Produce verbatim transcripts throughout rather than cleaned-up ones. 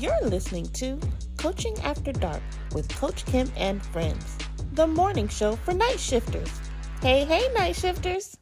You're listening to Coaching After Dark with Coach Kim and Friends, the morning show for night shifters. Hey, hey, night shifters.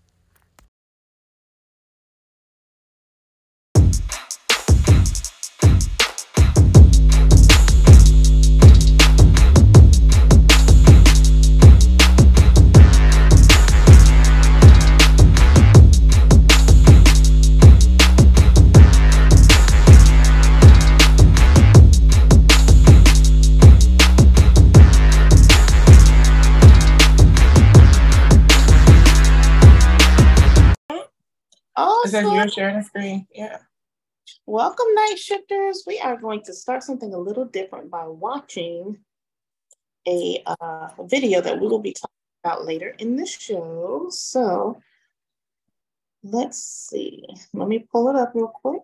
Is that you sharing the screen? Yeah. Welcome, night shifters. We are going to start something a little different by watching a uh, video that we will be talking about later in the show. So let's see. Let me pull it up real quick.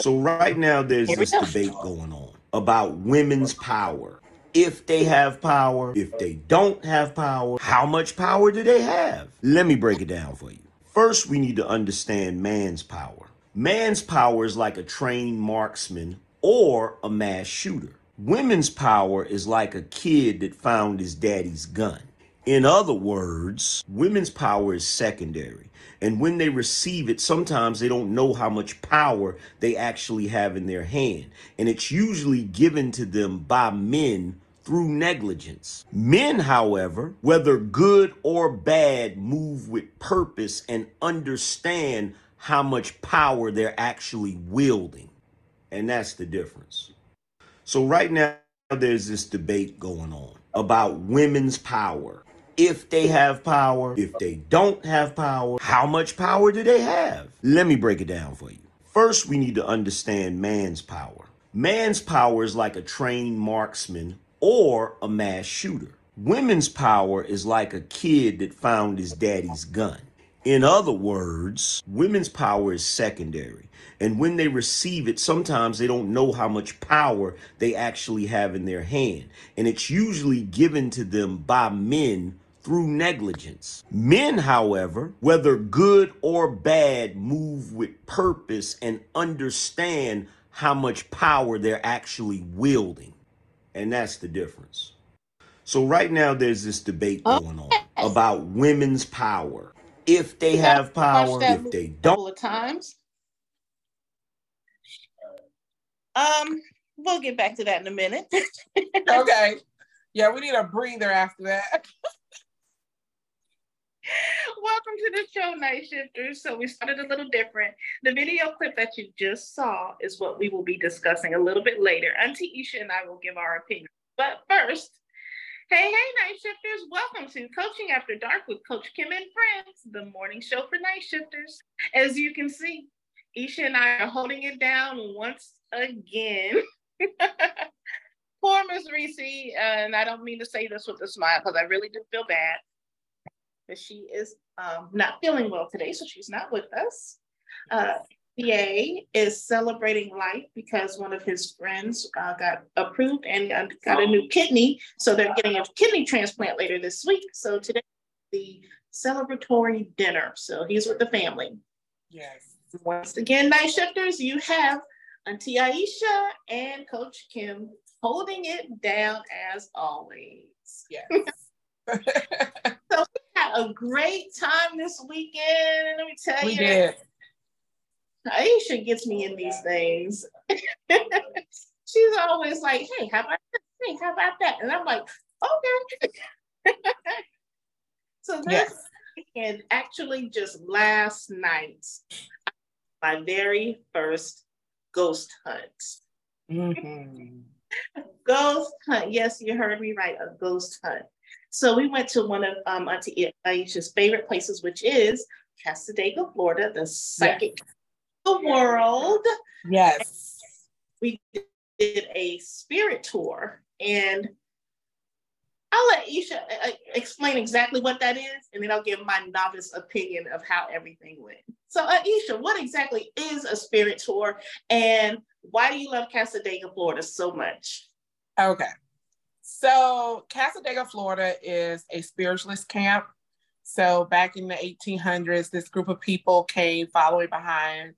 So right now there's this go. debate going on about women's power. If they have power, if they don't have power, how much power do they have? Let me break it down for you. First, we need to understand man's power. Man's power is like a trained marksman or a mass shooter. Women's power is like a kid that found his daddy's gun. In other words, women's power is secondary. And when they receive it, sometimes they don't know how much power they actually have in their hand. And it's usually given to them by men through negligence. Men, however, whether good or bad, move with purpose and understand how much power they're actually wielding. And that's the difference. So right now, there's this debate going on about women's power. If they have power, if they don't have power, how much power do they have? Let me break it down for you. First, we need to understand man's power. Man's power is like a trained marksman or a mass shooter. Women's power is like a kid that found his daddy's gun. In other words, women's power is secondary. And when they receive it, sometimes they don't know how much power they actually have in their hand. And it's usually given to them by men through negligence. Men, however, whether good or bad, move with purpose and understand how much power they're actually wielding. And that's the difference. So right now there's this debate going on about women's power. If they have power, if they don't. Couple of times. Um, we'll get back to that in a minute. Okay. Yeah, we need a breather after that. Welcome to the show, night shifters. So we started a little different. The video clip that you just saw is what we will be discussing a little bit later. Auntie Isha and I will give our opinion. But first, hey, hey, night shifters. Welcome to Coaching After Dark with Coach Kim and Friends, the morning show for night shifters. As you can see, Isha and I are holding it down once again. Poor Miss Reese, uh, and I don't mean to say this with a smile because I really do feel bad. She is um, not feeling well today, so she's not with us. Uh, P A is celebrating life because one of his friends uh, got approved and got a new kidney, so they're getting a kidney transplant later this week. So today the celebratory dinner. So he's with the family. Yes. Once again, night shifters, you have Auntie Aisha and Coach Kim holding it down as always. Yes. So a great time this weekend. Let me tell we you, did. Aisha gets me in these things. She's always like, "Hey, how about this? Hey, how about that?" And I'm like, "Okay." So this yes. weekend, actually, just last night, my very first ghost hunt. Mm-hmm. Ghost hunt. Yes, you heard me right. A ghost hunt. So we went to one of um, Auntie Aisha's favorite places, which is Cassadaga, Florida, the psychic yes. of the world. Yes. And we did a spirit tour, and I'll let Aisha uh, explain exactly what that is, and then I'll give my novice opinion of how everything went. So Aisha, what exactly is a spirit tour, and why do you love Cassadaga, Florida so much? Okay. So Cassadaga, Florida is a spiritualist camp. So back in the eighteen hundreds, this group of people came following behind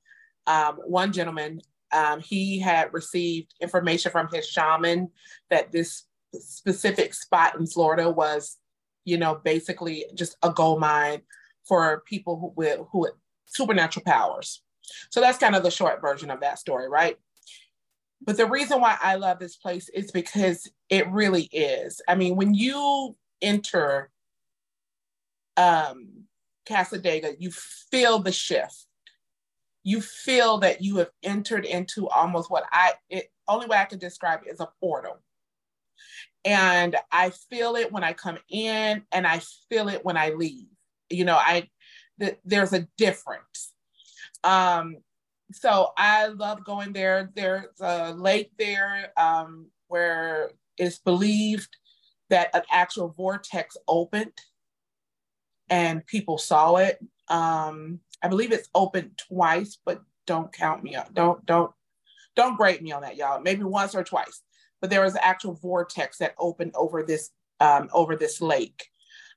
um, one gentleman Um, he had received information from his shaman that this specific spot in Florida was, you know, basically just a gold mine for people who with who with supernatural powers. So that's kind of the short version of that story, right? But the reason why I love this place is because it really is. I mean, when you enter um, Cassadaga, you feel the shift. You feel that you have entered into almost what I, it, only way I could describe it is a portal. And I feel it when I come in and I feel it when I leave. You know, I, th- there's a difference. Um, so I love going there. There's a lake there um, where it's believed that an actual vortex opened and people saw it. Um, I believe it's open twice, but don't count me up. Don't, don't, don't grade me on that, y'all. Maybe once or twice, but there was an actual vortex that opened over this, um, over this lake.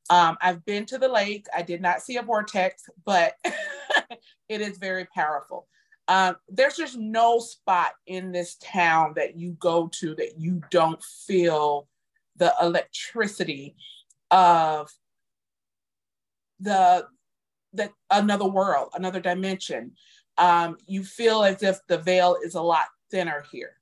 Um, I've been to the lake. I did not see a vortex, but it is very powerful. Um, there's just no spot in this town that you go to that you don't feel the electricity of the, that another world, another dimension. Um, you feel as if the veil is a lot thinner here.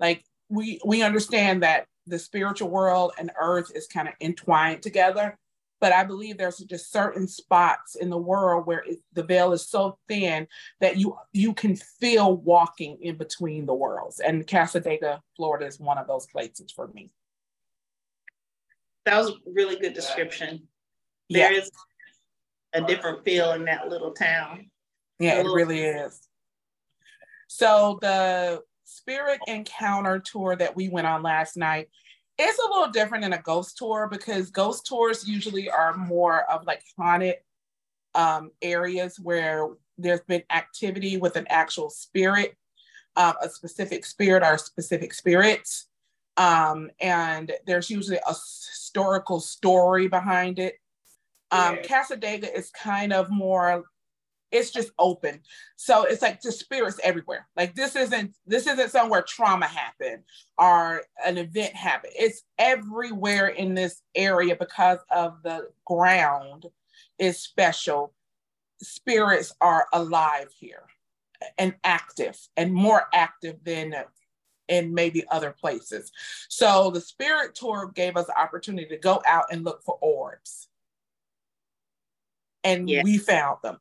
Like we we understand that the spiritual world and earth is kind of entwined together, but I believe there's just certain spots in the world where it, the veil is so thin that you you can feel walking in between the worlds. And Cassadaga, Florida is one of those places for me. That was a really good description. There yeah. is a different feel in that little town. Yeah, it really is. So the spirit encounter tour that we went on last night is a little different than a ghost tour, because ghost tours usually are more of like haunted um, areas where there's been activity with an actual spirit, uh, a specific spirit or specific spirits. Um, and there's usually a historical story behind it. Um, Cassadaga is kind of more, it's just open. So it's like just spirits everywhere. Like this isn't, this isn't somewhere trauma happened or an event happened. It's everywhere in this area because of the ground is special. Spirits are alive here and active and more active than in maybe other places. So the spirit tour gave us the opportunity to go out and look for orbs. And yeah. we found them.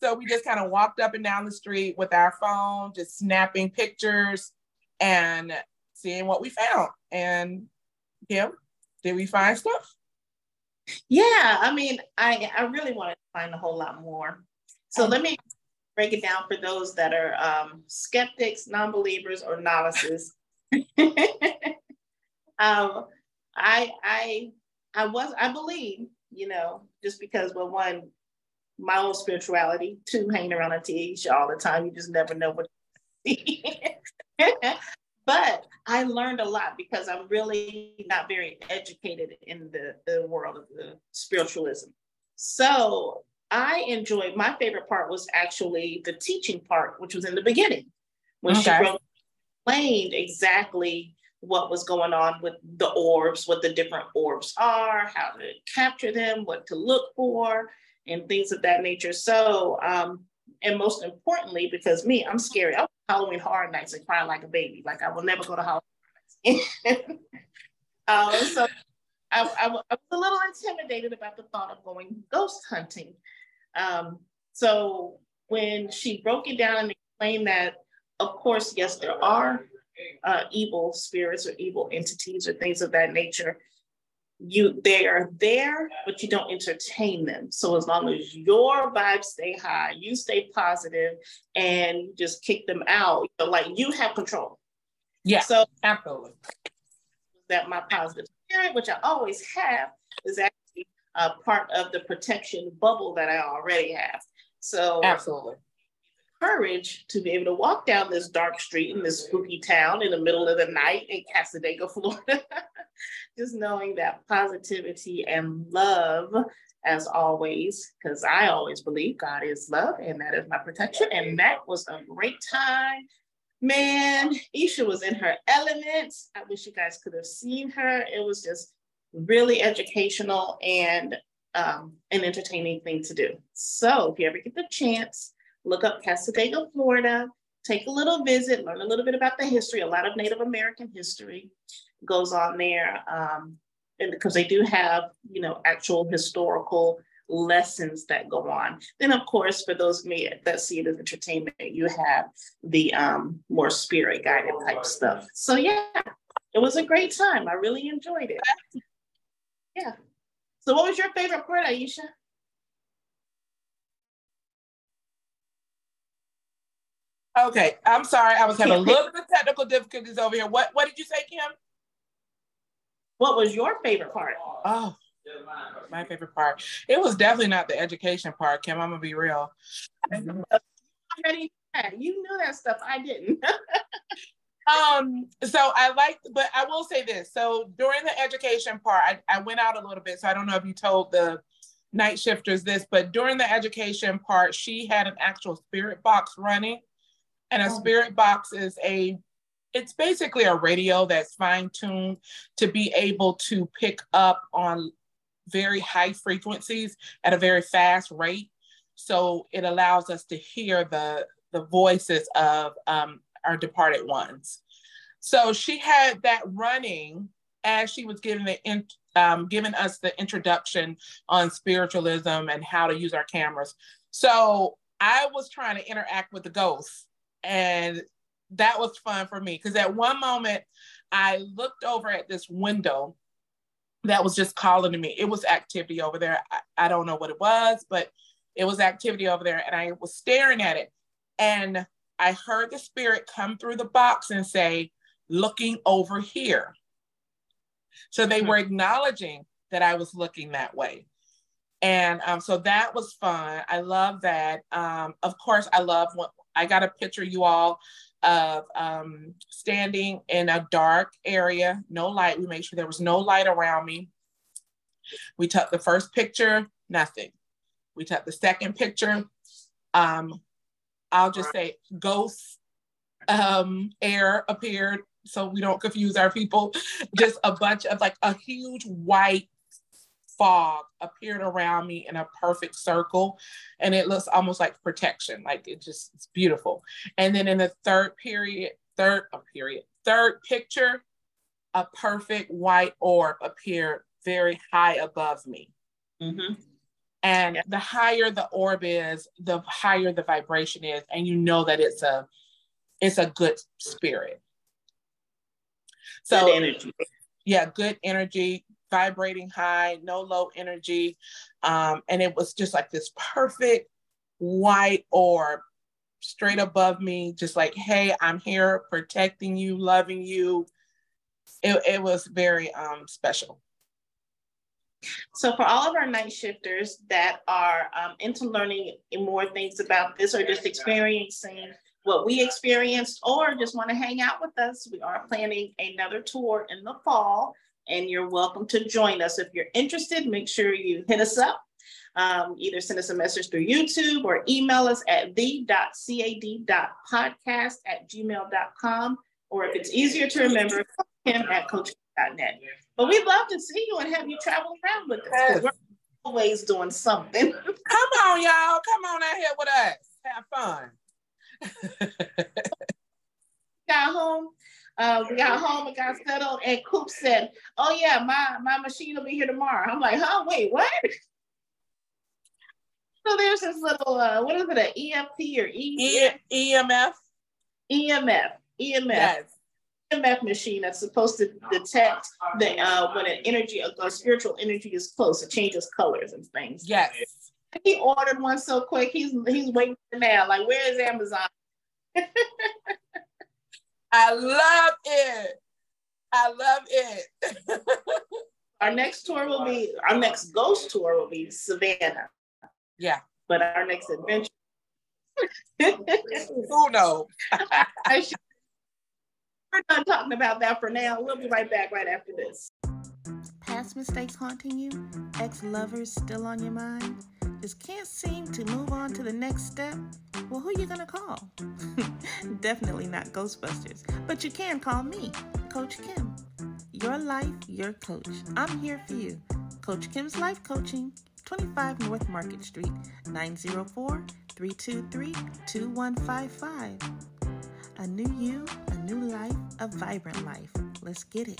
So we just kind of walked up and down the street with our phone, just snapping pictures and seeing what we found. And Kim, did we find stuff? Yeah, I mean, I, I really wanted to find a whole lot more. So um, let me break it down for those that are um, skeptics, non-believers, or novices. um, I, I, I was, I believe, you know, just because, well, one, my own spirituality, two, hanging around a T H all the time, you just never know what you see. But I learned a lot because I'm really not very educated in the, the world of the spiritualism. So I enjoyed, my favorite part was actually the teaching part, which was in the beginning, when okay. she wrote, explained exactly what was going on with the orbs, what the different orbs are, how to capture them, what to look for, and things of that nature. So, um, and most importantly, because me, I'm scary. I was Halloween Horror Nights and crying like a baby. Like I will never go to Halloween Horror Nights. um, so I, I, I was a little intimidated about the thought of going ghost hunting. Um, so when she broke it down and explained that, of course, yes, there are Uh, evil spirits or evil entities or things of that nature. You, they are there, but you don't entertain them. So as long as your vibes stay high, you stay positive, and just kick them out, you know, like you have control. Yeah. So absolutely. That my positive spirit, which I always have, is actually a part of the protection bubble that I already have. So absolutely. Courage to be able to walk down this dark street in this spooky town in the middle of the night in Cassadaga, Florida, just knowing that positivity and love, as always, because I always believe God is love, and that is my protection. And that was a great time. Man, Isha was in her element. I wish you guys could have seen her. It was just really educational and um, an entertaining thing to do. So if you ever get the chance, look up Cassadaga, Florida. Take a little visit, learn a little bit about the history. A lot of Native American history goes on there, um, and because they do have, you know, actual historical lessons that go on. Then, of course, for those of me that see it as entertainment, you have the um, more spirit-guided type stuff. So, yeah, it was a great time. I really enjoyed it. Yeah. So what was your favorite part, Aisha? Okay, I'm sorry. I was having a little bit of technical difficulties over here. What What did you say, Kim? What was your favorite part? Oh, my favorite part. It was definitely not the education part, Kim. I'm gonna be real. You knew that stuff. I didn't. um. So I liked, but I will say this. So during the education part, I, I went out a little bit. So I don't know if you told the night shifters this, but during the education part, she had an actual spirit box running. And a spirit box is a, it's basically a radio that's fine-tuned to be able to pick up on very high frequencies at a very fast rate. So it allows us to hear the, the voices of um, our departed ones. So she had that running as she was giving, the in, um, giving us the introduction on spiritualism and how to use our cameras. So I was trying to interact with the ghosts. And that was fun for me because at one moment I looked over at this window that was just calling to me. It was activity over there. I, I don't know what it was, but it was activity over there. And I was staring at it. And I heard the spirit come through the box and say, looking over here. So they mm-hmm. were acknowledging that I was looking that way. And um, so that was fun. I love that. Um, of course, I love what I got a picture, you all, of um, standing in a dark area, no light. We made sure there was no light around me. We took the first picture, nothing. We took the second picture. Um, I'll just say ghost um, air appeared, so we don't confuse our people. Just a bunch of like a huge white fog appeared around me in a perfect circle, and it looks almost like protection. Like it just, it's beautiful. And then in the third period, third oh, period, third picture, a perfect white orb appeared very high above me. Mm-hmm. And yeah. The higher the orb is, the higher the vibration is, and you know that it's a, it's a good spirit. So good energy. Yeah, good energy. Vibrating high, no low energy. Um, and it was just like this perfect white orb straight above me, just like, hey, I'm here protecting you, loving you. It, it was very um, special. So for all of our night shifters that are um, into learning more things about this or just experiencing what we experienced or just want to hang out with us, we are planning another tour in the fall. And you're welcome to join us. If you're interested, make sure you hit us up. Um, either send us a message through YouTube or email us at the dot C A D dot podcast at gmail dot com. Or if it's easier to remember, him at coaching dot net. But we'd love to see you and have you travel around with us. Yes. We're always doing something. Come on, y'all. Come on out here with us. Have fun. Got home. Uh, we got home and got settled, and Coop said, oh yeah, my, my machine will be here tomorrow. I'm like, huh, wait, what? So there's this little, uh, what is it, an E F T or E M F? E M F. E M F. E M F. Yes. E M F machine that's supposed to detect the, uh, when an energy, a spiritual energy is close, it changes colors and things. Yes. He ordered one so quick, he's, he's waiting now, like, where is Amazon? I love it. I love it. Our next tour will be, our next ghost tour will be Savannah. Yeah. But our next adventure. Who knows? I should, we're not talking about that for now. We'll be right back right after this. past mistakes haunting you? Ex-lovers still on your mind? Just can't seem to move on to the next step? Well, who are you gonna call? Definitely not Ghostbusters, but you can call me, Coach Kim. Your life, your coach. I'm here for you. Coach Kim's Life Coaching, twenty-five North Market Street, nine zero four, three two three, two one five five. A new you, a new life, a vibrant life. Let's get it.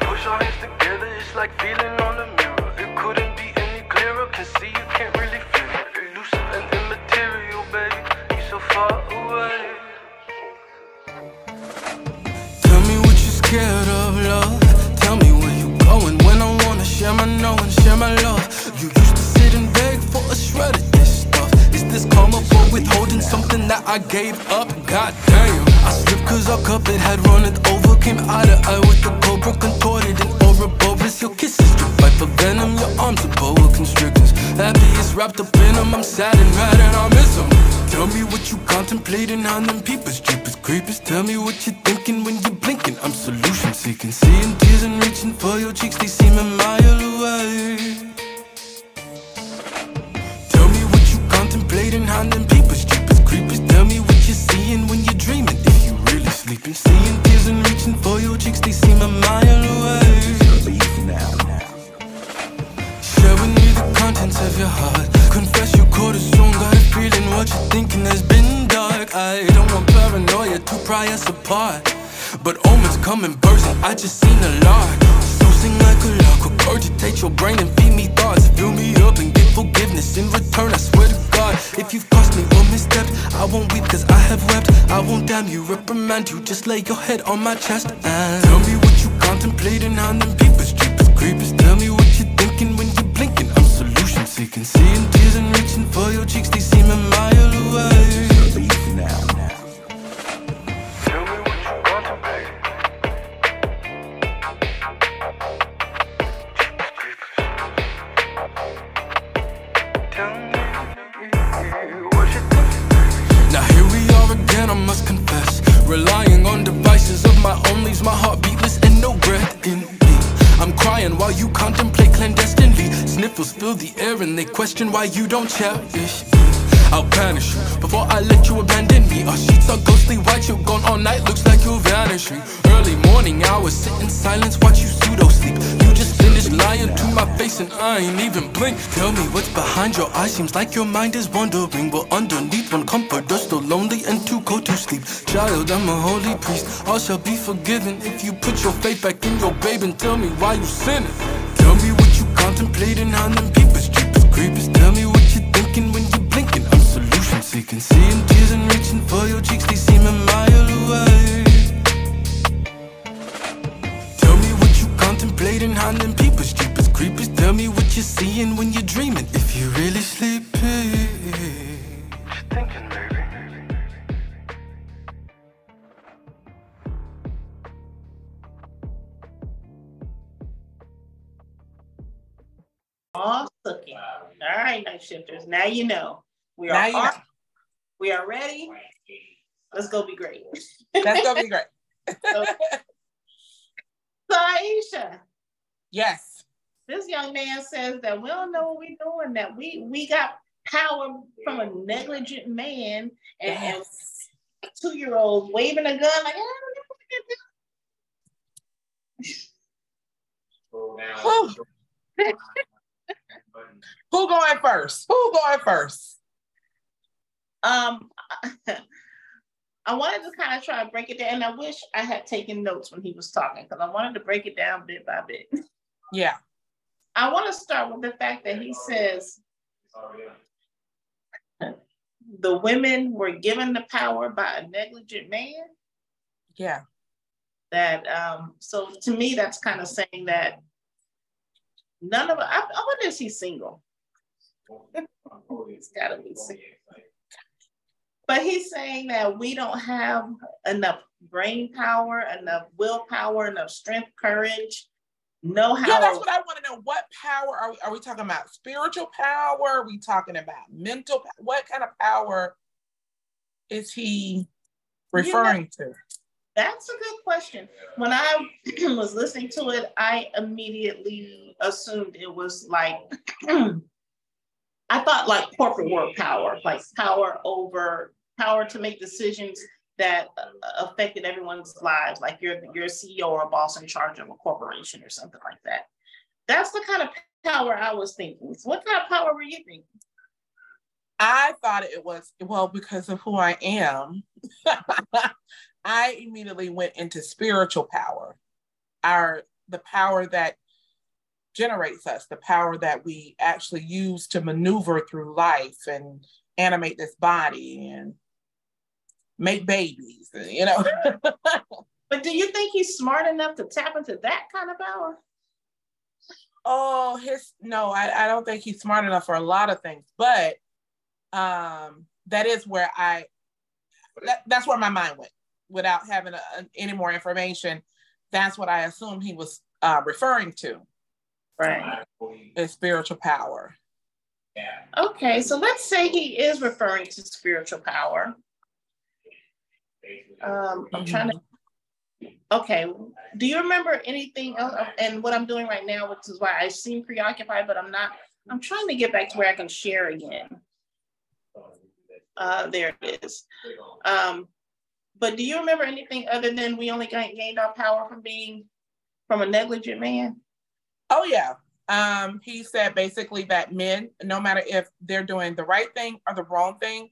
Push our hands together, it's like feeling on the mirror. It couldn't be any clearer, can see you can't really feel it. Elusive and immaterial, baby, you so far away. Tell me what you're scared of, love. Tell me where you're going when I wanna share my knowing, share my love. You used to sit and beg for a shred of this stuff. Is this karma for withholding something that I gave up? God damn, I slipped cause our cup it had runneth over. Came eye to eye with the cobra contorted and Ouroboros. Your kisses drip like a venom, your arms are boa constrictors. Happy is wrapped up in them, I'm sad and mad and I miss them. Tell me what you contemplating on them peepers, jeepers, creepers. Tell me what you're thinking when you're blinking. I'm solution seeking, seeing tears and reaching for your cheeks, they seem a mile away. Behind them peepers, jeepers, creepers. Tell me what you're seeing when you're dreaming. If you really sleeping, seeing tears and reaching for your cheeks, they seem a mile away. Now, now. Sharing me the contents of your heart. Confess your cortisone, got a feeling what you're thinking has been dark. I don't want paranoia to pry us apart, but omens come in bursts. I just seen a lark. So sing like a lark, regurgitate your brain and feed me thoughts. Fill me up and get forgiveness in return, I swear to God. If you've cost me or misstepped, I won't weep cause I have wept. I won't damn you, reprimand you, just lay your head on my chest and tell me what you contemplating on them peepers, jeepers, creepers. Tell me what you're thinking when you're blinking, I'm solution seeking, seeing tears and reaching for your cheeks, they seem a mile away. Now, now. I must confess, relying on devices of my own leaves my heart beatless and no breath in me. I'm crying while you contemplate clandestinely. Sniffles fill the air and they question why you don't cherish me. I'll banish you before I let you abandon me. Our sheets are ghostly white, you're gone all night, looks like you're vanishing. Early morning hours, sit in silence, watch you pseudo-sleep. You just finished lying to my face and I ain't even blink. Tell me what's behind your eyes, seems like your mind is wandering, but underneath one comfort, you're still lonely and too cold to sleep. Child, I'm a holy priest, all shall be forgiven if you put your faith back in your babe and tell me why you sinning. Tell me what you contemplating on them peepers, jeepers, creepers. Tell me what you're thinking when you're blinking, I'm solution seeking, seeing tears and reaching for your cheeks, they seem a mile away. Contemplating on them peepers, jeepers, creepers. Tell me what you're seeing when you're dreaming. If you're really sleeping, just thinking, baby. All cooking. All right, night shifters. Now you know we are. All, we are ready. Let's go be great. Let's go be great. Okay. So Aisha, yes, this young man says that we don't know what we're doing, that we we got power from a negligent man and, yes. and two-year-old waving a gun like, I don't know what we're doing. Scroll down. Who? Who going first? Who going first? Um, I wanted to kind of try and break it down, and I wish I had taken notes when he was talking because I wanted to break it down bit by bit. Yeah. I want to start with the fact that he says oh, yeah. the women were given the power by a negligent man. Yeah. That, um, so to me, that's kind of saying that none of, I, I wonder if he's single. He's got to be single. But he's saying that we don't have enough brain power, enough willpower, enough strength, courage, know-how. Yeah, that's what I want to know. What power are we, are we talking about? Spiritual power? Are we talking about mental power? What kind of power is he referring you know, to? That's a good question. When I was listening to it, I immediately assumed it was like, I thought like corporate work power, like power over, power to make decisions that affected everyone's lives. Like you're, you're a C E O or a boss in charge of a corporation or something like that. That's the kind of power I was thinking. So what kind of power were you thinking? I thought it was, well, because of who I am, I immediately went into spiritual power, our the power that generates us, the power that we actually use to maneuver through life and animate this body and make babies, you know. But do you think he's smart enough to tap into that kind of power? Oh, his no, I, I don't think he's smart enough for a lot of things, but um, that is where I, that, that's where my mind went without having a, any more information. That's what I assumed he was uh, referring to. Right. Is spiritual power. Yeah. Okay, so let's say he is referring to spiritual power. Um, I'm trying to, okay, do you remember anything else? And what I'm doing right now, which is why I seem preoccupied, but I'm not, I'm trying to get back to where I can share again. Uh, there it is. Um, but do you remember anything other than we only gained our power from being, from a negligent man? Oh yeah, um, he said basically that men, no matter if they're doing the right thing or the wrong thing,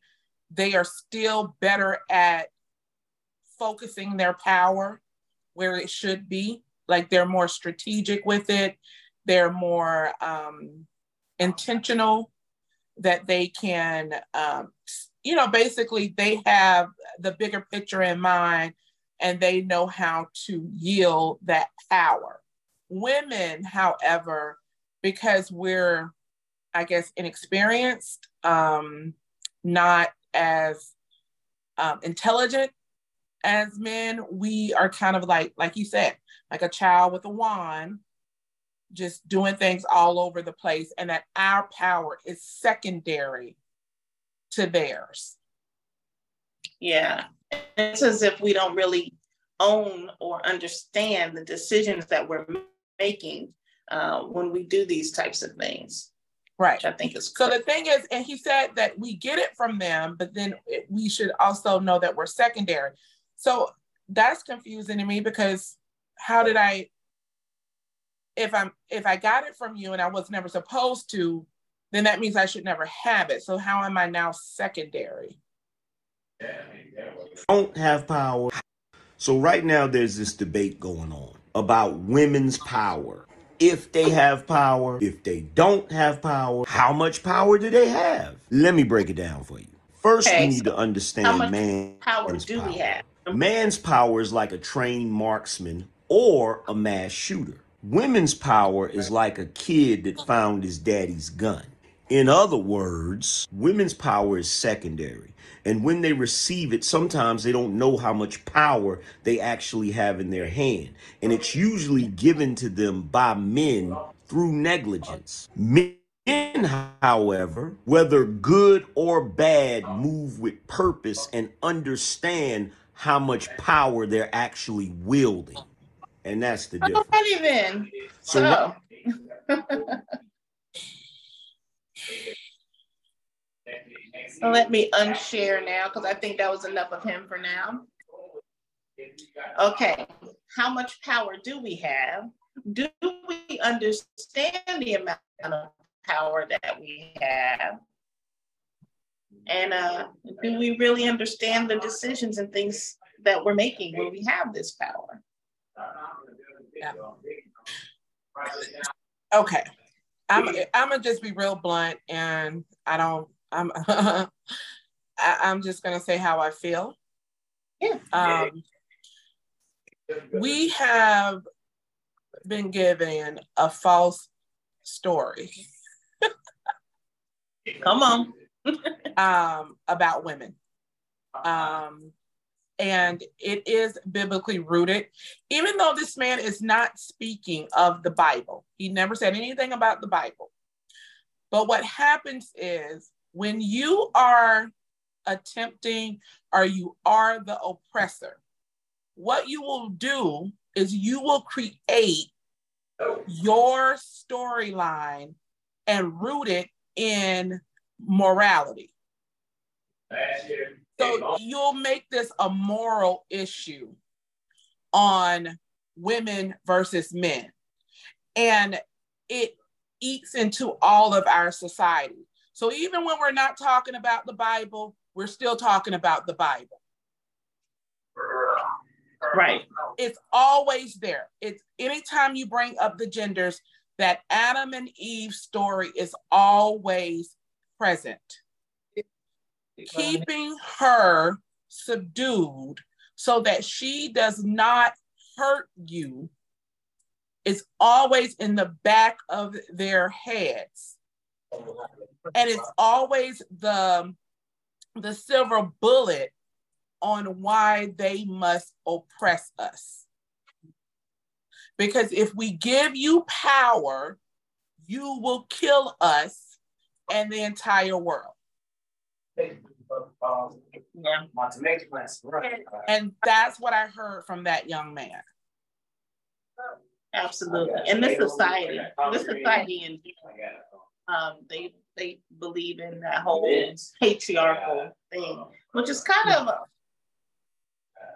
they are still better at focusing their power where it should be. Like they're more strategic with it. They're more um, intentional, that they can, um, you know, basically they have the bigger picture in mind and they know how to yield that power. Women, however, because we're, I guess, inexperienced, um, not as um, intelligent as men, we are kind of like, like you said, like a child with a wand, just doing things all over the place, and that our power is secondary to theirs. Yeah, it's as if we don't really own or understand the decisions that we're making uh, when we do these types of things. Right. Which I think is so. The thing is, and he said that we get it from them, but then it, we should also know that we're secondary. So that's confusing to me, because how did I, if I'm, if I got it from you and I was never supposed to, then that means I should never have it. So how am I now secondary? Don't have power. So right now there's this debate going on about women's power. If they have power, if they don't have power, how much power do they have? Let me break it down for you. First, okay, we need so to understand how much man's power do power. we have? Man's power is like a trained marksman or a mass shooter. Women's power is like a kid that found his daddy's gun. In other words, women's power is secondary. And when they receive it, sometimes they don't know how much power they actually have in their hand. And it's usually given to them by men through negligence. Men, however, whether good or bad, move with purpose and understand how much power they're actually wielding. And that's the difference. Alrighty then. So. So let me unshare now, because I think that was enough of him for now. Okay, how much power do we have? Do we understand the amount of power that we have? And uh, do we really understand the decisions and things that we're making when we have this power? Yeah. Okay, I'm, I'm gonna just be real blunt, and I don't. I'm I, I'm just gonna say how I feel. Yeah. Um, we have been given a false story. Come on. um, about women, um, and it is biblically rooted. Even though this man is not speaking of the Bible, he never said anything about the Bible. But what happens is, when you are attempting, or you are the oppressor. What you will do is you will create your storyline and root it in morality. So you'll make this a moral issue on women versus men. And it eats into all of our society. So even when we're not talking about the Bible, we're still talking about the Bible. Right. It's always there. It's anytime you bring up the genders, that Adam and Eve story is always present. Keeping her subdued so that she does not hurt you is always in the back of their heads. And it's always the, the silver bullet on why they must oppress us. Because if we give you power, you will kill us and the entire world. And that's what I heard from that young man. Absolutely. And this society, this society in general, um, they they believe in that whole patriarchal thing, which is kind of,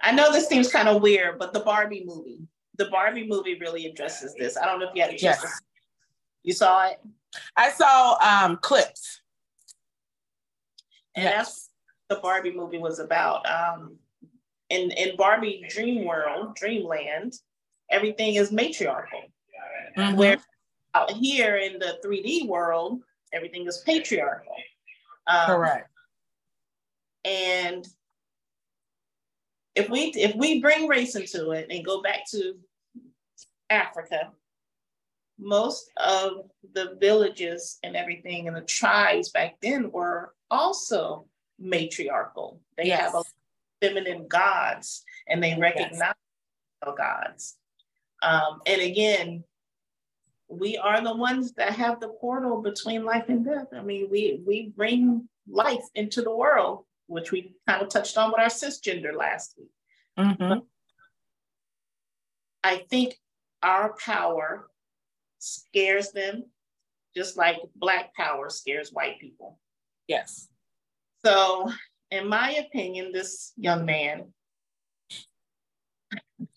I know this seems kind of weird, but the Barbie movie, the Barbie movie really addresses this. I don't know if you had a chance. Yes. You saw it? I saw um, clips. And yes. That's what the Barbie movie was about. Um, in, in Barbie Dream World, Dreamland, everything is matriarchal. Mm-hmm. Where out here in the three D world, everything is patriarchal. Um, Correct. And if we if we bring race into it and go back to Africa, most of the villages and everything and the tribes back then were also matriarchal. They yes. have a feminine gods and they recognize yes. gods. Um, and again, we are the ones that have the portal between life and death. I mean, we we bring life into the world, which we kind of touched on with our cisgender last week. Mm-hmm. I think our power scares them, just like Black power scares white people. Yes. So, in my opinion, this young man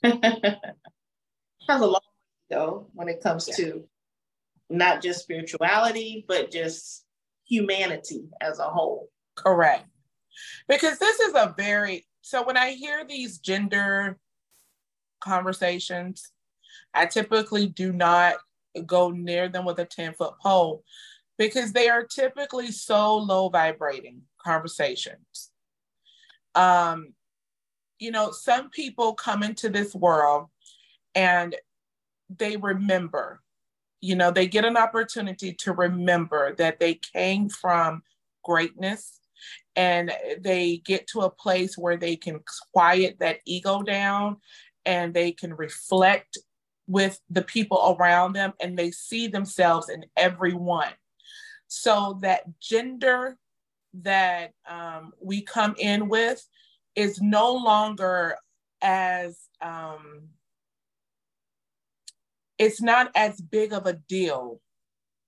has a long way to go when it comes yeah. to not just spirituality, but just humanity as a whole. Correct. Because this is a very, so when I hear these gender conversations, I typically do not go near them with a ten foot pole because they are typically so low vibrating conversations. Um, you know, some people come into this world and they remember, you know, they get an opportunity to remember that they came from greatness. And they get to a place where they can quiet that ego down and they can reflect with the people around them and they see themselves in everyone. So that gender that um, we come in with is no longer as, um, it's not as big of a deal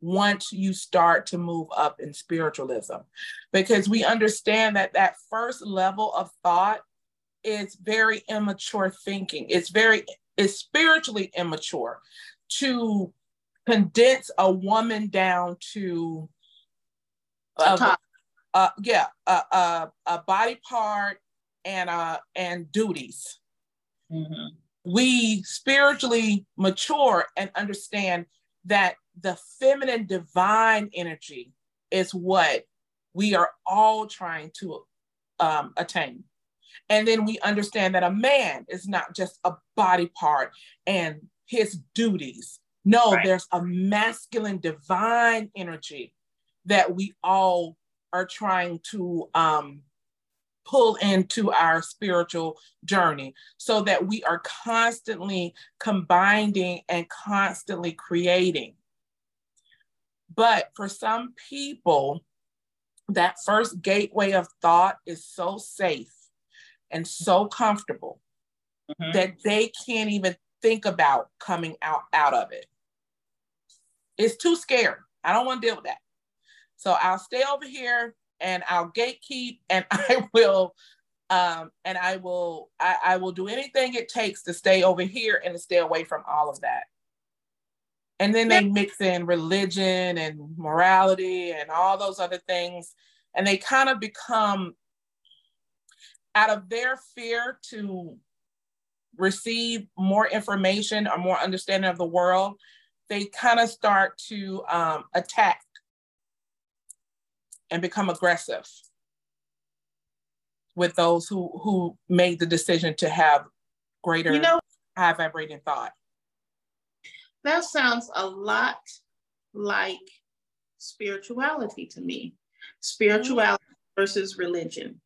once you start to move up in spiritualism, because we understand that that first level of thought is very immature thinking. It's very, it's spiritually immature to condense a woman down to a, uh, yeah, a, a, a body part and uh and duties. Mm-hmm. We spiritually mature and understand that the feminine divine energy is what we are all trying to um, attain. And then we understand that a man is not just a body part and his duties. No, right. There's a masculine divine energy that we all are trying to um, pull into our spiritual journey so that we are constantly combining and constantly creating. But for some people, that first gateway of thought is so safe and so comfortable mm-hmm. that they can't even think about coming out, out of it. It's too scary. I don't want to deal with that. So I'll stay over here and I'll gatekeep and I will, um, and I will, I, I will do anything it takes to stay over here and to stay away from all of that. And then they mix in religion and morality and all those other things. And they kind of become, out of their fear to receive more information or more understanding of the world, they kind of start to um, attack and become aggressive with those who, who made the decision to have greater, you know, high vibrating thought. That sounds a lot like spirituality to me. Spirituality versus religion.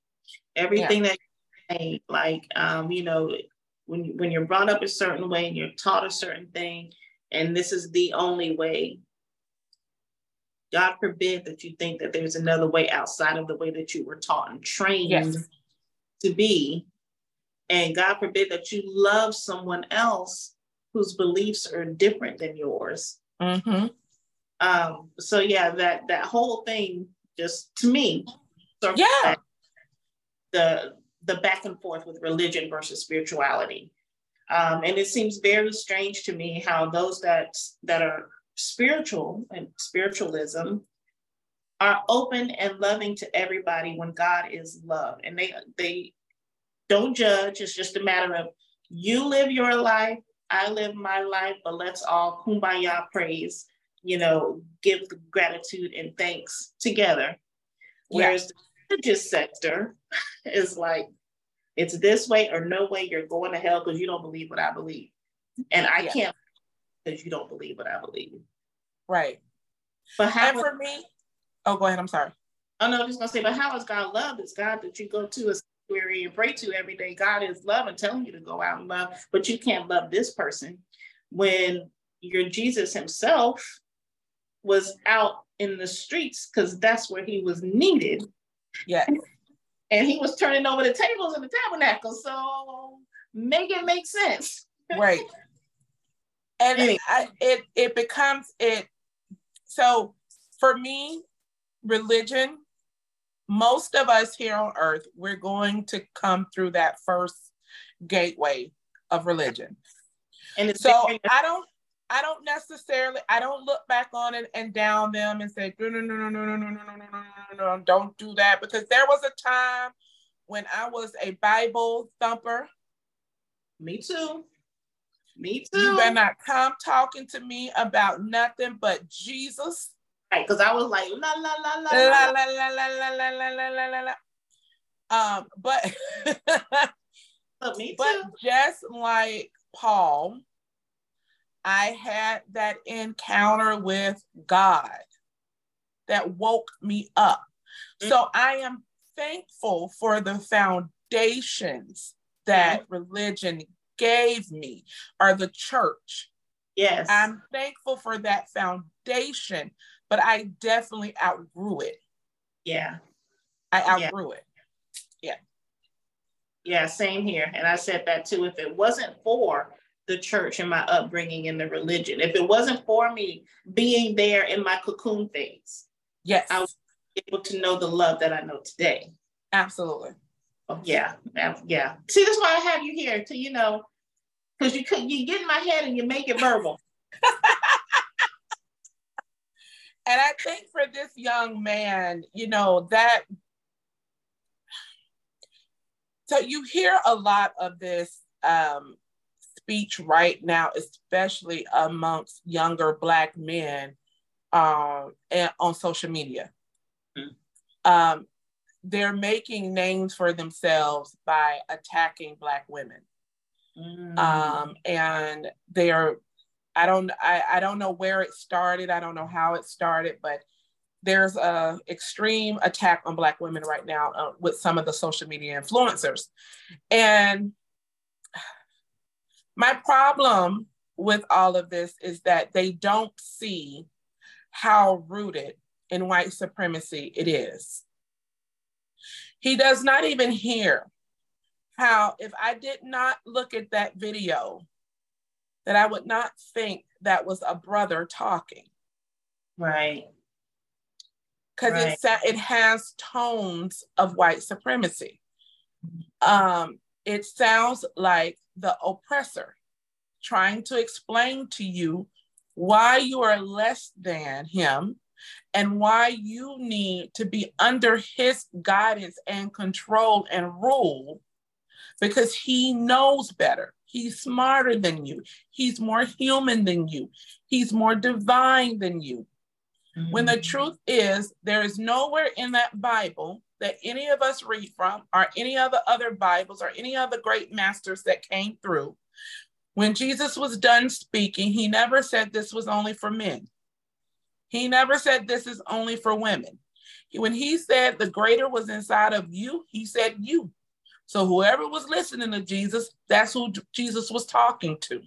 Everything yeah. that you say, like, um, you know, when, you, when you're brought up a certain way and you're taught a certain thing, and this is the only way, God forbid that you think that there's another way outside of the way that you were taught and trained yes. to be. And God forbid that you love someone else whose beliefs are different than yours. Mm-hmm. Um, so yeah, that, that whole thing just to me, yeah. the, the back and forth with religion versus spirituality. Um, and it seems very strange to me how those that, that are spiritual and spiritualism are open and loving to everybody when God is love. And they, they don't judge. It's just a matter of you live your life, I live my life, but let's all kumbaya praise, you know, give gratitude and thanks together. Whereas yeah. the religious sector is like, it's this way or no way, you're going to hell because you don't believe what I believe. And I yeah. can't because you don't believe what I believe. Right. But how and for me, oh, go ahead, I'm sorry. Oh no, I'm just gonna say, but how is God love? Is God that you go to is and pray to every day. God is love and telling you to go out and love, but you can't love this person when your Jesus himself was out in the streets because that's where he was needed. Yeah. And he was turning over the tables in the tabernacle. So make it make sense. Right. And anyway. it, I, it, it becomes it. So for me, religion, most of us here on earth, we're going to come through that first gateway of religion. And so I don't, I don't necessarily, I don't look back on it and down them and say, no, no, no, no, no, no, no, no, no, no, no, don't do that. Because there was a time when I was a Bible thumper. Me too. Me too. You better not come talking to me about nothing but Jesus. Right, because I was like la la la la la la la la la la la la la la. Um, but but just like Paul, I had that encounter with God that woke me up. Mm-hmm. So I am thankful for the foundations that mm-hmm. religion gave me, or the church. Yes, I'm thankful for that foundation. But I definitely outgrew it. Yeah. I outgrew yeah. it. Yeah. Yeah, same here. And I said that too. If it wasn't for the church and my upbringing and the religion, if it wasn't for me being there in my cocoon phase, yes, I was able to know the love that I know today. Absolutely. Oh, yeah. Yeah. See, that's why I have you here to, you know, because you could, you get in my head and you make it verbal. And I think for this young man, you know, that, so you hear a lot of this um, speech right now, especially amongst younger Black men um, and on social media. Mm-hmm. Um, they're making names for themselves by attacking Black women. Mm-hmm. Um, and they are, I don't, I, I don't know where it started. I don't know how it started, but there's a extreme attack on Black women right now uh, with some of the social media influencers. And my problem with all of this is that they don't see how rooted in white supremacy it is. He does not even hear how, if I did not look at that video, that I would not think that was a brother talking. Right. Because right. it, it has tones of white supremacy. Um, it sounds like the oppressor trying to explain to you why you are less than him and why you need to be under his guidance and control and rule, because he knows better. He's smarter than you. He's more human than you. He's more divine than you. Mm-hmm. When the truth is, there is nowhere in that Bible that any of us read from, or any of the other Bibles, or any of the great masters that came through. When Jesus was done speaking, he never said this was only for men. He never said this is only for women. When he said the greater was inside of you, he said you. So whoever was listening to Jesus, that's who Jesus was talking to.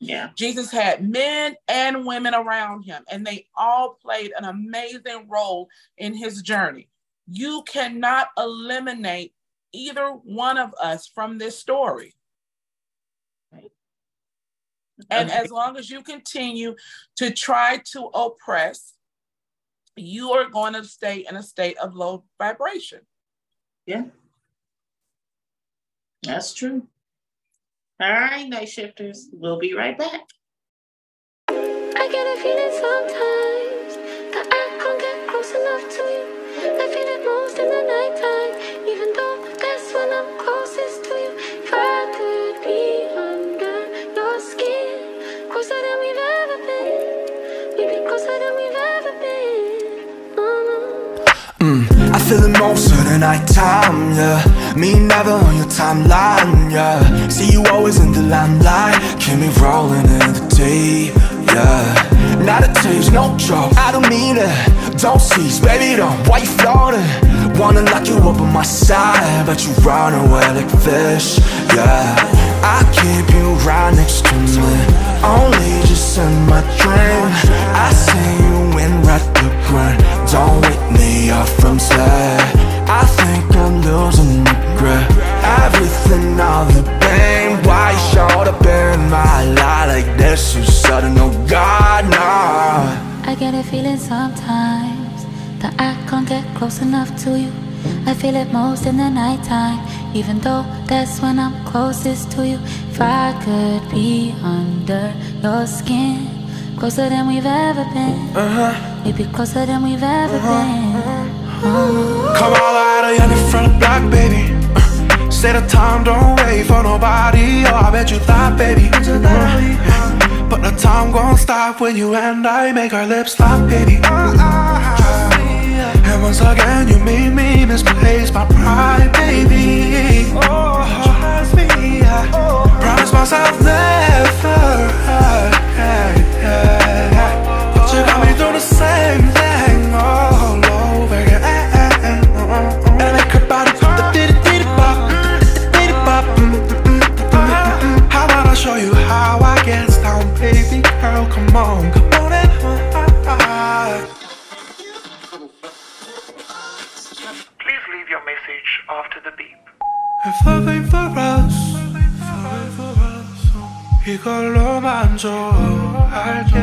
Yeah. Jesus had men and women around him, and they all played an amazing role in his journey. You cannot eliminate either one of us from this story. Right. And okay. as long as you continue to try to oppress, you are going to stay in a state of low vibration. Yeah. That's true. All right, night shifters, we'll be right back. I get a feeling sometimes that I can't get close enough to you. I feel it most in the nighttime, even though that's when I'm closest to you. If I could be under your skin, closer than we've ever been, we'd be closer than we've ever been. Oh, no. mm, I feel it most in the nighttime, yeah. Me never on your timeline, yeah. See you always in the limelight. Keep me rolling in the deep, yeah. Not a tease, no joke, I don't mean it. Don't cease, baby, don't, why you floating? Wanna lock you up on my side, but you run away like fish, yeah. I keep you right next to me, only just in my dream. I see you in red, the grind. Don't wake me up from sleep. I think I'm losing the grip. Everything, all the pain. Why you showed up in my life like this? You sudden, no God, nah. I get a feeling sometimes that I can't get close enough to you. I feel it most in the nighttime, even though that's when I'm closest to you. If I could be under your skin, closer than we've ever been, uh-huh. we'd be closer than we've ever uh-huh. been. Uh-huh. Come on. In front of block, baby. Uh, Say the time, don't wait for nobody. Oh, I bet you thought, baby. Uh, but the time gon' stop when you and I make our lips slap, baby. Uh, uh, and once again, you made me misplace my pride, baby. Oh, trust me. Uh, promise myself never. Uh, yeah, yeah, yeah. But you got me doing the same thing all over again. Show you how I get down, baby girl. Come on, come on and hide. Please leave your message after the beep. If love ain't for us, 이걸로 만족할게.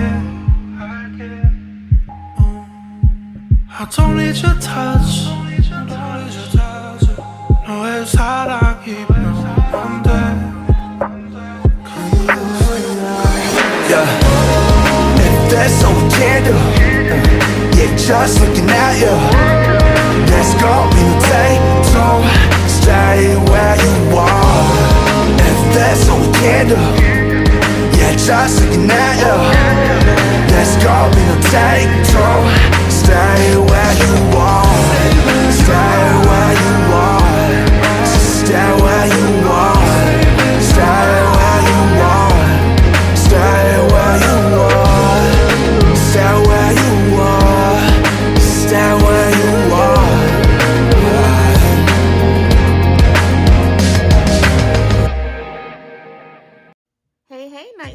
I don't need your touch. 너의 사랑이 안 돼. That's so tender, yeah, just looking at you. That's gonna be the day, so stay where you are. If that's so tender, yeah, just looking at you. That's gonna be the day, so stay where you are. Stay where you are. Stay where you are. Stay where you are. Stay where you are.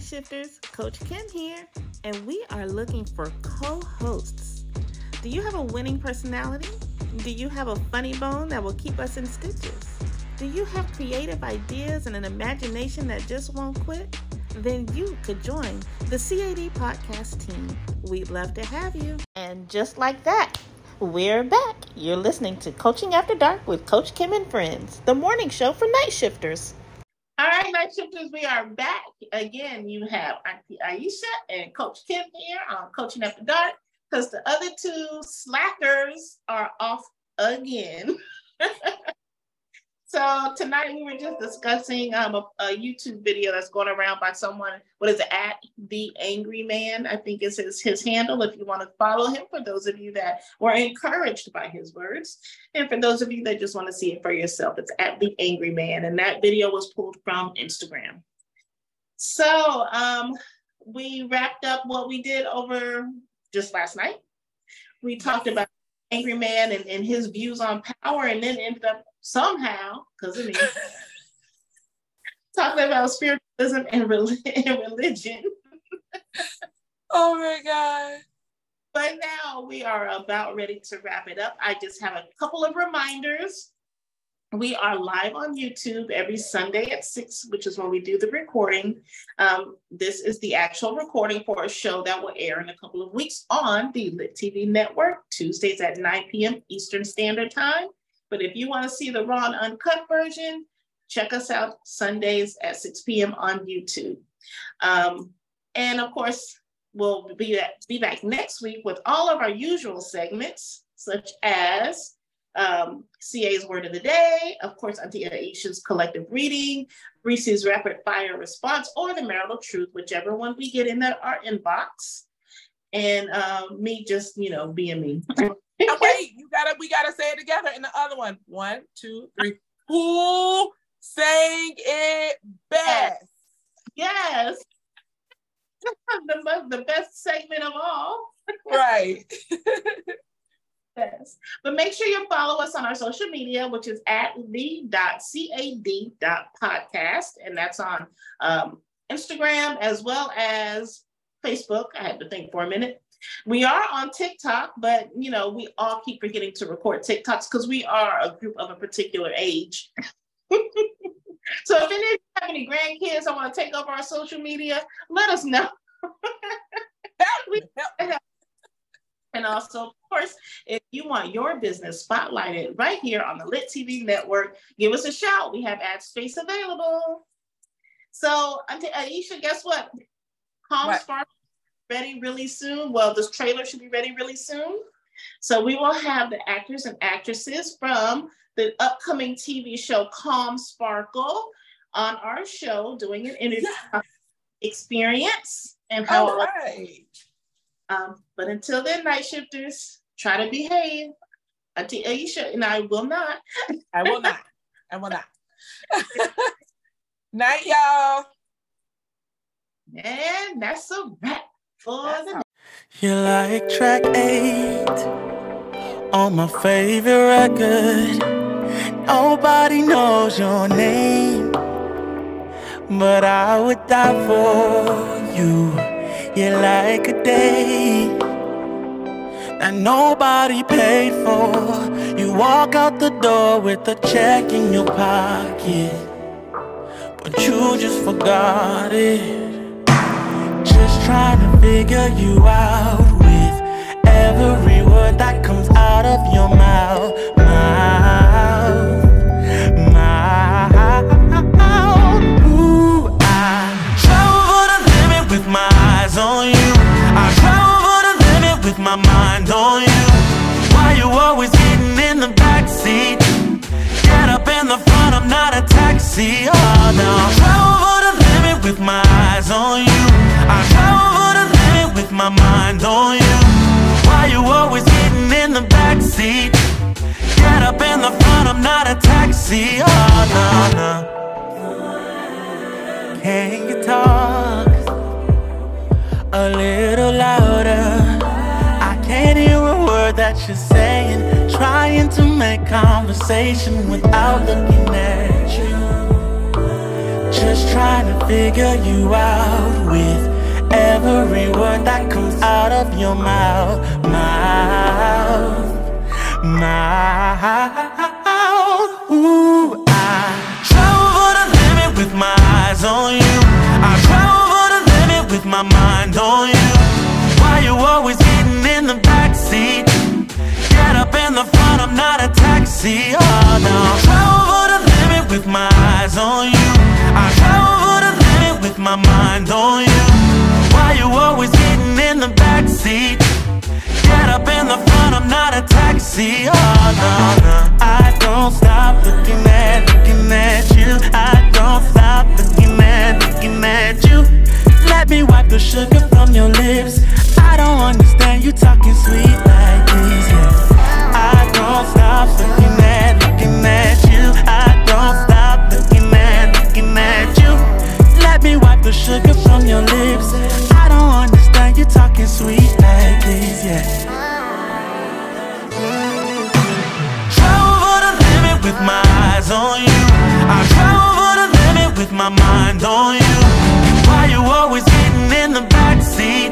Shifters, Coach Kim here, and we are looking for co-hosts. Do you have a winning personality? Do you have a funny bone that will keep us in stitches? Do you have creative ideas and an imagination that just won't quit? Then you could join the C A D podcast team. We'd love to have you. And just like that, we're back. You're listening to Coaching After Dark with Coach Kim and Friends, the morning show for night shifters. All right, night shifters, we are back. Again, you have Auntie Aisha and Coach Kim here on Coaching After Dark because the other two slackers are off again. So tonight we were just discussing um, a, a YouTube video that's going around by someone, what is it, at the Angry Man, I think is his, his handle, if you want to follow him, for those of you that were encouraged by his words. And for those of you that just want to see it for yourself, it's at the Angry Man. And that video was pulled from Instagram. So um, we wrapped up what we did over just last night. We talked about Angry Man and, and his views on power, and then ended up somehow, because I mean, talking about spiritualism and religion. Oh my God. But now we are about ready to wrap it up. I just have a couple of reminders. We are live on YouTube every Sunday at six, which is when we do the recording. Um, this is the actual recording for a show that will air in a couple of weeks on the Lit T V Network, Tuesdays at nine p.m. Eastern Standard Time. But if you want to see the raw and uncut version, check us out Sundays at six p.m. on YouTube. Um, and of course, we'll be back, be back next week with all of our usual segments, such as um, C A's Word of the Day, of course, Auntie Aisha's Collective Reading, Reese's Rapid Fire Response, or the Marital Truth, whichever one we get in that art inbox. And um, me just, you know, being me. Oh, wait, you gotta, we gotta say it together. And the other one, one, two, three. Who sang it best? Yes, the most, the best segment of all. Right. Yes, but make sure you follow us on our social media, which is at Lee dot C A D dot Podcast, and that's on um, Instagram as well as Facebook. I had to think for a minute. We are on TikTok, but, you know, we all keep forgetting to record TikToks because we are a group of a particular age. So if any of you have any grandkids that want to take over our social media, let us know. And also, of course, if you want your business spotlighted right here on the Lit T V Network, give us a shout. We have ad space available. So, Auntie Aisha, guess what? Calm Sparkle. Ready really soon. Well, this trailer should be ready really soon. So we will have the actors and actresses from the upcoming T V show Calm Sparkle on our show doing an interview yeah. experience and how. All right. Um, but until then, night shifters, try to behave. Auntie Aisha and I will not. I will not. I will not. Night, y'all. And that's a wrap. You're like track eight on my favorite record. Nobody knows your name, but I would die for you. You're like a day that nobody paid for. You walk out the door with a check in your pocket, but you just forgot it. Just trying to figure you out with every word that comes out of your mouth, mouth, mouth. Ooh, I travel for the limit with my eyes on you. I travel for the limit with my mind on you. Why you always getting in the backseat? Get up in the front, I'm not a taxi. Oh no, I travel for the limit with my eyes on you. I travel for the limit with my mind on you. Why you always getting in the backseat? Get up in the front, I'm not a taxi. Oh, no, no. Can you talk a little louder? I can't hear a word that you're saying. Trying to make conversation without looking at you. Just trying to figure you out with every word that comes out of your mouth, mouth, mouth. see all now. Travel for the limit with my eyes on you. I travel for the limit with my mind on you. Why you always getting in the backseat? Get up in the front, I'm not a taxi. Oh no, no. I don't stop looking at, looking at you. I don't stop looking at, looking at you. Let me wipe the sugar from your lips. I don't understand you talking sweet like this, yeah. I don't stop looking at, looking at you. I don't stop looking at, looking at you. Let me wipe the sugar from your lips. I don't understand you talking sweet like this, yeah. Travel for the limit with my eyes on you. I travel for the limit with my mind on you. Why you always getting in the backseat?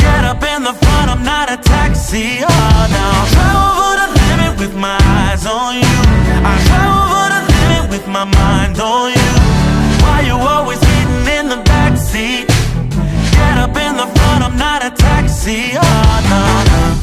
Get up in the front, I'm not a taxi. Oh no, I travel for the limit with my eyes on you. I travel for the limit with my mind on you. Why you always getting in the backseat? Get up in the front, I'm not a taxi. Oh no, no.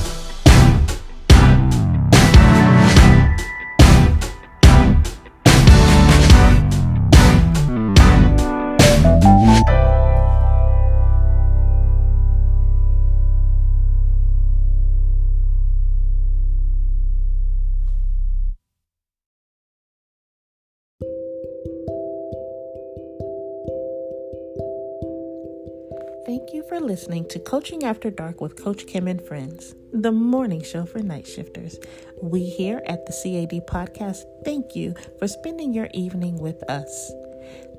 Thank you for listening to Coaching After Dark with Coach Kim and Friends, the morning show for night shifters. We here at the C A D Podcast thank you for spending your evening with us.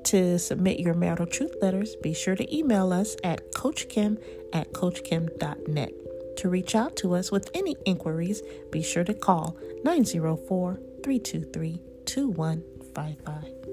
To submit your marital truth letters, be sure to email us at coach kim at coach kim dot net. To reach out to us with any inquiries, be sure to call nine zero four, three two three, two one five five.